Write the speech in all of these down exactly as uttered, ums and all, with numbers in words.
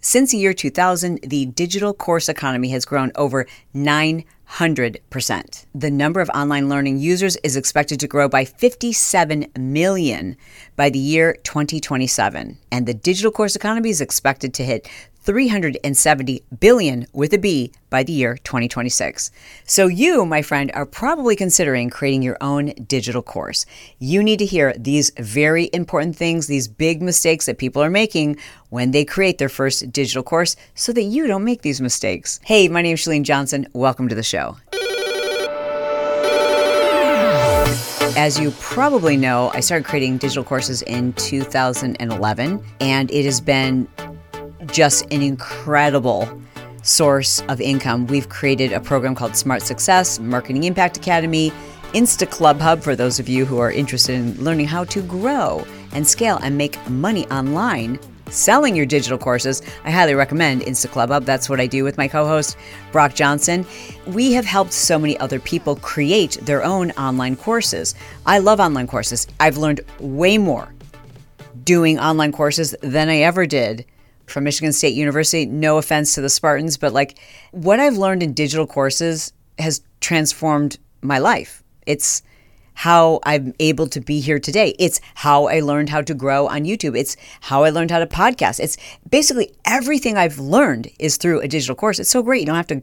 Since the year two thousand, the digital course economy has grown over nine hundred percent. The number of online learning users is expected to grow by fifty-seven million by the year twenty twenty-seven. And the digital course economy is expected to hit three hundred seventy billion with a B by the year twenty twenty-six. So you, my friend, are probably considering creating your own digital course. You need to hear these very important things, these big mistakes that people are making when they create their first digital course so that you don't make these mistakes. Hey, my name is Chalene Johnson. Welcome to the show. As you probably know, I started creating digital courses in two thousand eleven, and it has been just an incredible source of income. We've created a program called Smart Success, Marketing Impact Academy, InstaClubHub for those of you who are interested in learning how to grow and scale and make money online selling your digital courses. I highly recommend InstaClubHub. That's what I do with my co-host, Brock Johnson. We have helped so many other people create their own online courses. I love online courses. I've learned way more doing online courses than I ever did from Michigan State University. No offense to the Spartans, but like what I've learned in digital courses has transformed my life. It's how I'm able to be here today. It's how I learned how to grow on YouTube. It's how I learned how to podcast. It's basically everything I've learned is through a digital course. It's so great. You don't have to,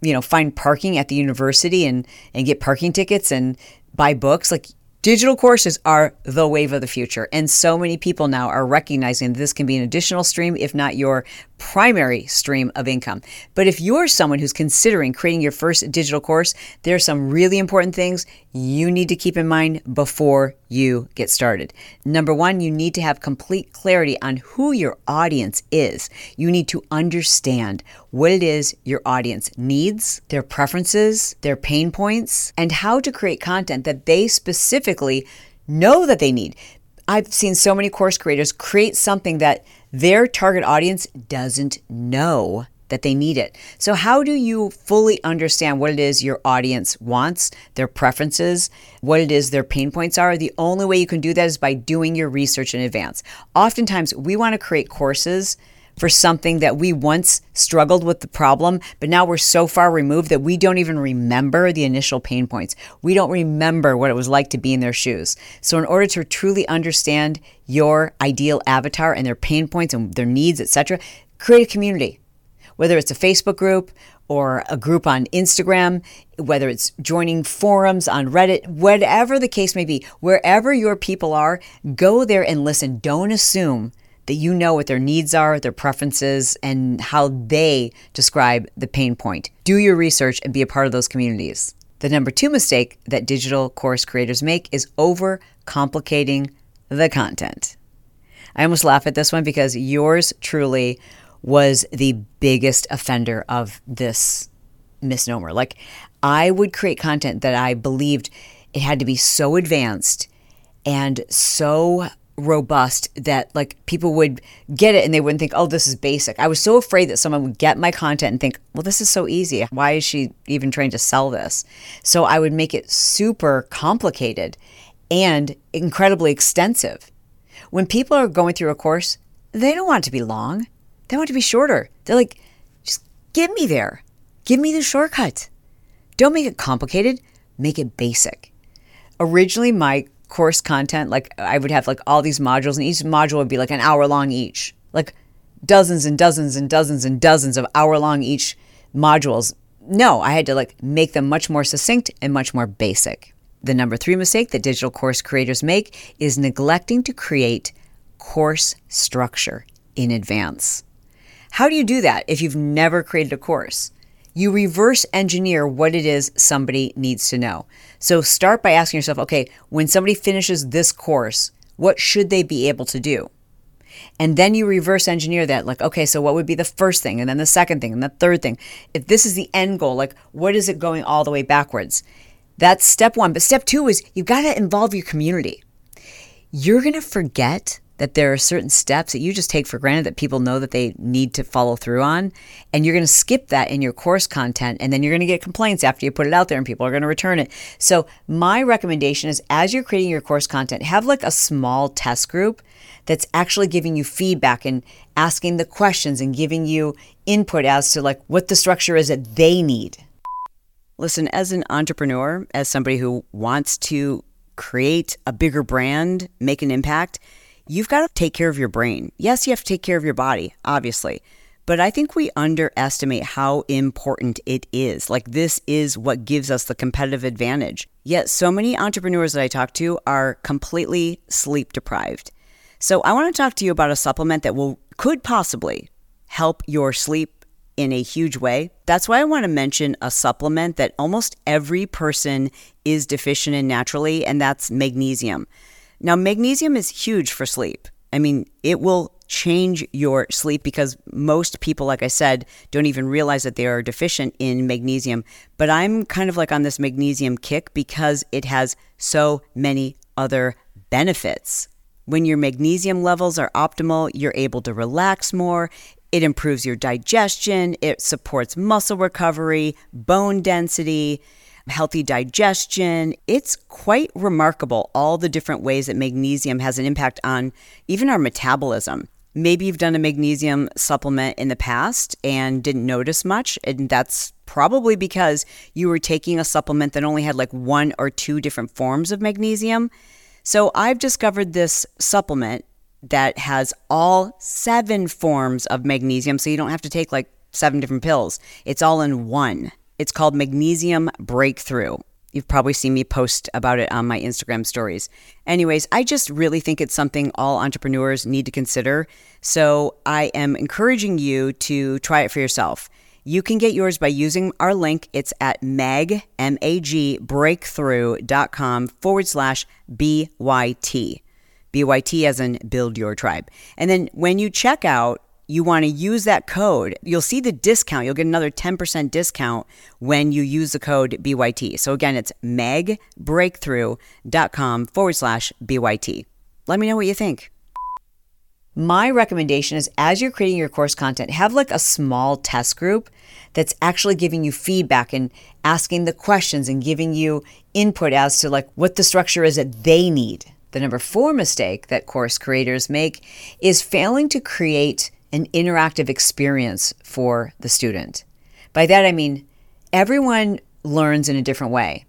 you know, find parking at the university and, and get parking tickets and buy books. Like, digital courses are the wave of the future, and so many people now are recognizing this can be an additional stream, if not your primary stream of income. But if you're someone who's considering creating your first digital course, there are some really important things you need to keep in mind before you get started. Number one, you need to have complete clarity on who your audience is. You need to understand what it is your audience needs, their preferences, their pain points, and how to create content that they specifically know that they need. I've seen so many course creators create something that their target audience doesn't know that they need it. So how do you fully understand what it is your audience wants, their preferences, what it is their pain points are? The only way you can do that is by doing your research in advance. Oftentimes, we want to create courses for something that we once struggled with the problem, but now we're so far removed that we don't even remember the initial pain points. We don't remember what it was like to be in their shoes. So in order to truly understand your ideal avatar and their pain points and their needs, et cetera, create a community. Whether it's a Facebook group or a group on Instagram, whether it's joining forums on Reddit, whatever the case may be, wherever your people are, go there and listen. Don't assume that you know what their needs are, their preferences, and how they describe the pain point. Do your research and be a part of those communities. The number two mistake that digital course creators make is overcomplicating the content. I almost laugh at this one because yours truly was the biggest offender of this misnomer. Like, I would create content that I believed it had to be so advanced and so robust that like people would get it and they wouldn't think, oh, this is basic. I was so afraid that someone would get my content and think, well, this is so easy. Why is she even trying to sell this? So I would make it super complicated and incredibly extensive. When people are going through a course, they don't want it to be long. They want it to be shorter. They're like, just get me there. Give me the shortcut. Don't make it complicated. Make it basic. Originally, my course content, like I would have like all these modules, and each module would be like an hour long each, like dozens and dozens and dozens and dozens of hour long each modules. No, I had to like make them much more succinct and much more basic. The number three mistake that digital course creators make is neglecting to create course structure in advance. How do you do that if you've never created a course? You reverse engineer what it is somebody needs to know. So start by asking yourself, okay, when somebody finishes this course, what should they be able to do? And then you reverse engineer that, like, okay, so what would be the first thing, and then the second thing, and the third thing? If this is the end goal, like, what is it going all the way backwards? That's step one. But step two is you've got to involve your community. You're going to forget that there are certain steps that you just take for granted that people know that they need to follow through on. And you're going to skip that in your course content. And then you're going to get complaints after you put it out there and people are going to return it. So my recommendation is, as you're creating your course content, have like a small test group that's actually giving you feedback and asking the questions and giving you input as to like what the structure is that they need. Listen, as an entrepreneur, as somebody who wants to create a bigger brand, make an impact, you've got to take care of your brain. Yes, you have to take care of your body, obviously. But I think we underestimate how important it is. Like, this is what gives us the competitive advantage. Yet so many entrepreneurs that I talk to are completely sleep deprived. So I want to talk to you about a supplement that will could possibly help your sleep in a huge way. That's why I want to mention a supplement that almost every person is deficient in naturally, and that's magnesium. Now, magnesium is huge for sleep. I mean, it will change your sleep because most people, like I said, don't even realize that they are deficient in magnesium. But I'm kind of like on this magnesium kick because it has so many other benefits. When your magnesium levels are optimal, you're able to relax more. It improves your digestion. It supports muscle recovery, bone density, healthy digestion. It's quite remarkable all the different ways that magnesium has an impact on even our metabolism. Maybe you've done a magnesium supplement in the past and didn't notice much, and that's probably because you were taking a supplement that only had like one or two different forms of magnesium. So I've discovered this supplement that has all seven forms of magnesium, so you don't have to take like seven different pills. It's all in one. It's called Magnesium Breakthrough. You've probably seen me post about it on my Instagram stories. Anyways, I just really think it's something all entrepreneurs need to consider. So I am encouraging you to try it for yourself. You can get yours by using our link. It's at mag, M A G, breakthrough.com forward slash B Y T. B Y T as in build your tribe. And then when you check out, you want to use that code. You'll see the discount. You'll get another ten percent discount when you use the code B Y T. So again, it's magbreakthrough.com forward slash B Y T. Let me know what you think. My recommendation is, as you're creating your course content, have like a small test group that's actually giving you feedback and asking the questions and giving you input as to like what the structure is that they need. The number four mistake that course creators make is failing to create an interactive experience for the student. By that, I mean, everyone learns in a different way.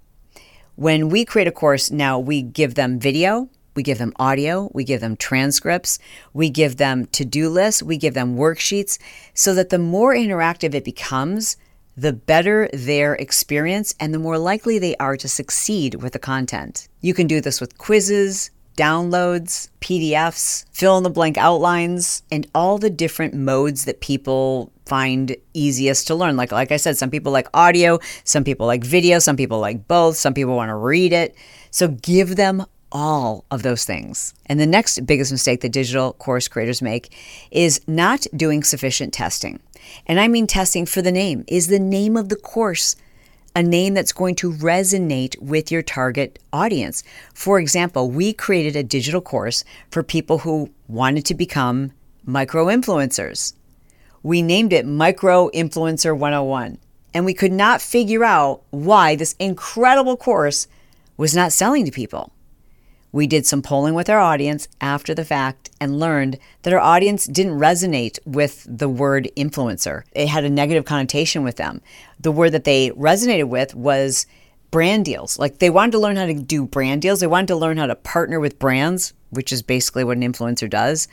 When we create a course now, we give them video, we give them audio, we give them transcripts, we give them to-do lists, we give them worksheets, so that the more interactive it becomes, the better their experience and the more likely they are to succeed with the content. You can do this with quizzes, downloads, P D Fs, fill-in-the-blank outlines, and all the different modes that people find easiest to learn. Like, like I said, some people like audio, some people like video, some people like both, some people want to read it. So give them all of those things. And the next biggest mistake that digital course creators make is not doing sufficient testing. And I mean testing for the name. Is the name of the course a name that's going to resonate with your target audience? For example, we created a digital course for people who wanted to become micro-influencers. We named it Micro Influencer one oh one, and we could not figure out why this incredible course was not selling to people. We did some polling with our audience after the fact and learned that our audience didn't resonate with the word influencer. It had a negative connotation with them. The word that they resonated with was brand deals. Like, they wanted to learn how to do brand deals. They wanted to learn how to partner with brands, which is basically what an influencer does,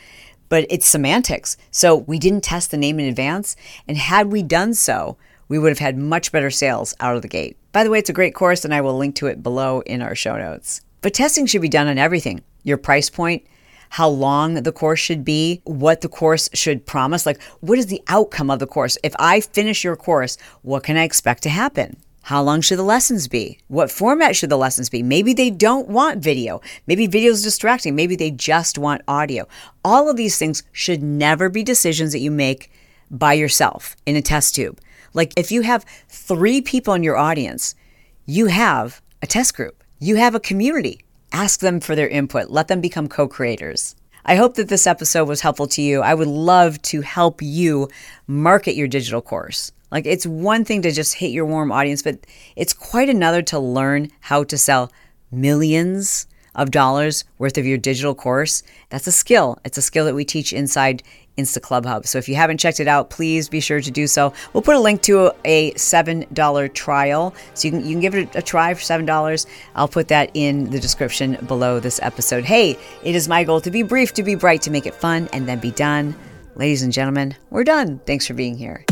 but it's semantics. So we didn't test the name in advance. And had we done so, we would have had much better sales out of the gate. By the way, it's a great course and I will link to it below in our show notes. But testing should be done on everything. Your price point, how long the course should be, what the course should promise. Like, what is the outcome of the course? If I finish your course, what can I expect to happen? How long should the lessons be? What format should the lessons be? Maybe they don't want video. Maybe video is distracting. Maybe they just want audio. All of these things should never be decisions that you make by yourself in a test tube. Like if you have three people in your audience, you have a test group. You have a community. Ask them for their input. Let them become co-creators. I hope that this episode was helpful to you. I would love to help you market your digital course. Like it's one thing to just hit your warm audience, but it's quite another to learn how to sell millions of dollars worth of your digital course. That's a skill. It's a skill that we teach inside InstaClubHub. So if you haven't checked it out, please be sure to do so. We'll put a link to a seven dollar trial. So you can, you can give it a try for seven dollars. I'll put that in the description below this episode. Hey, it is my goal to be brief, to be bright, to make it fun, and then be done. Ladies and gentlemen, we're done. Thanks for being here.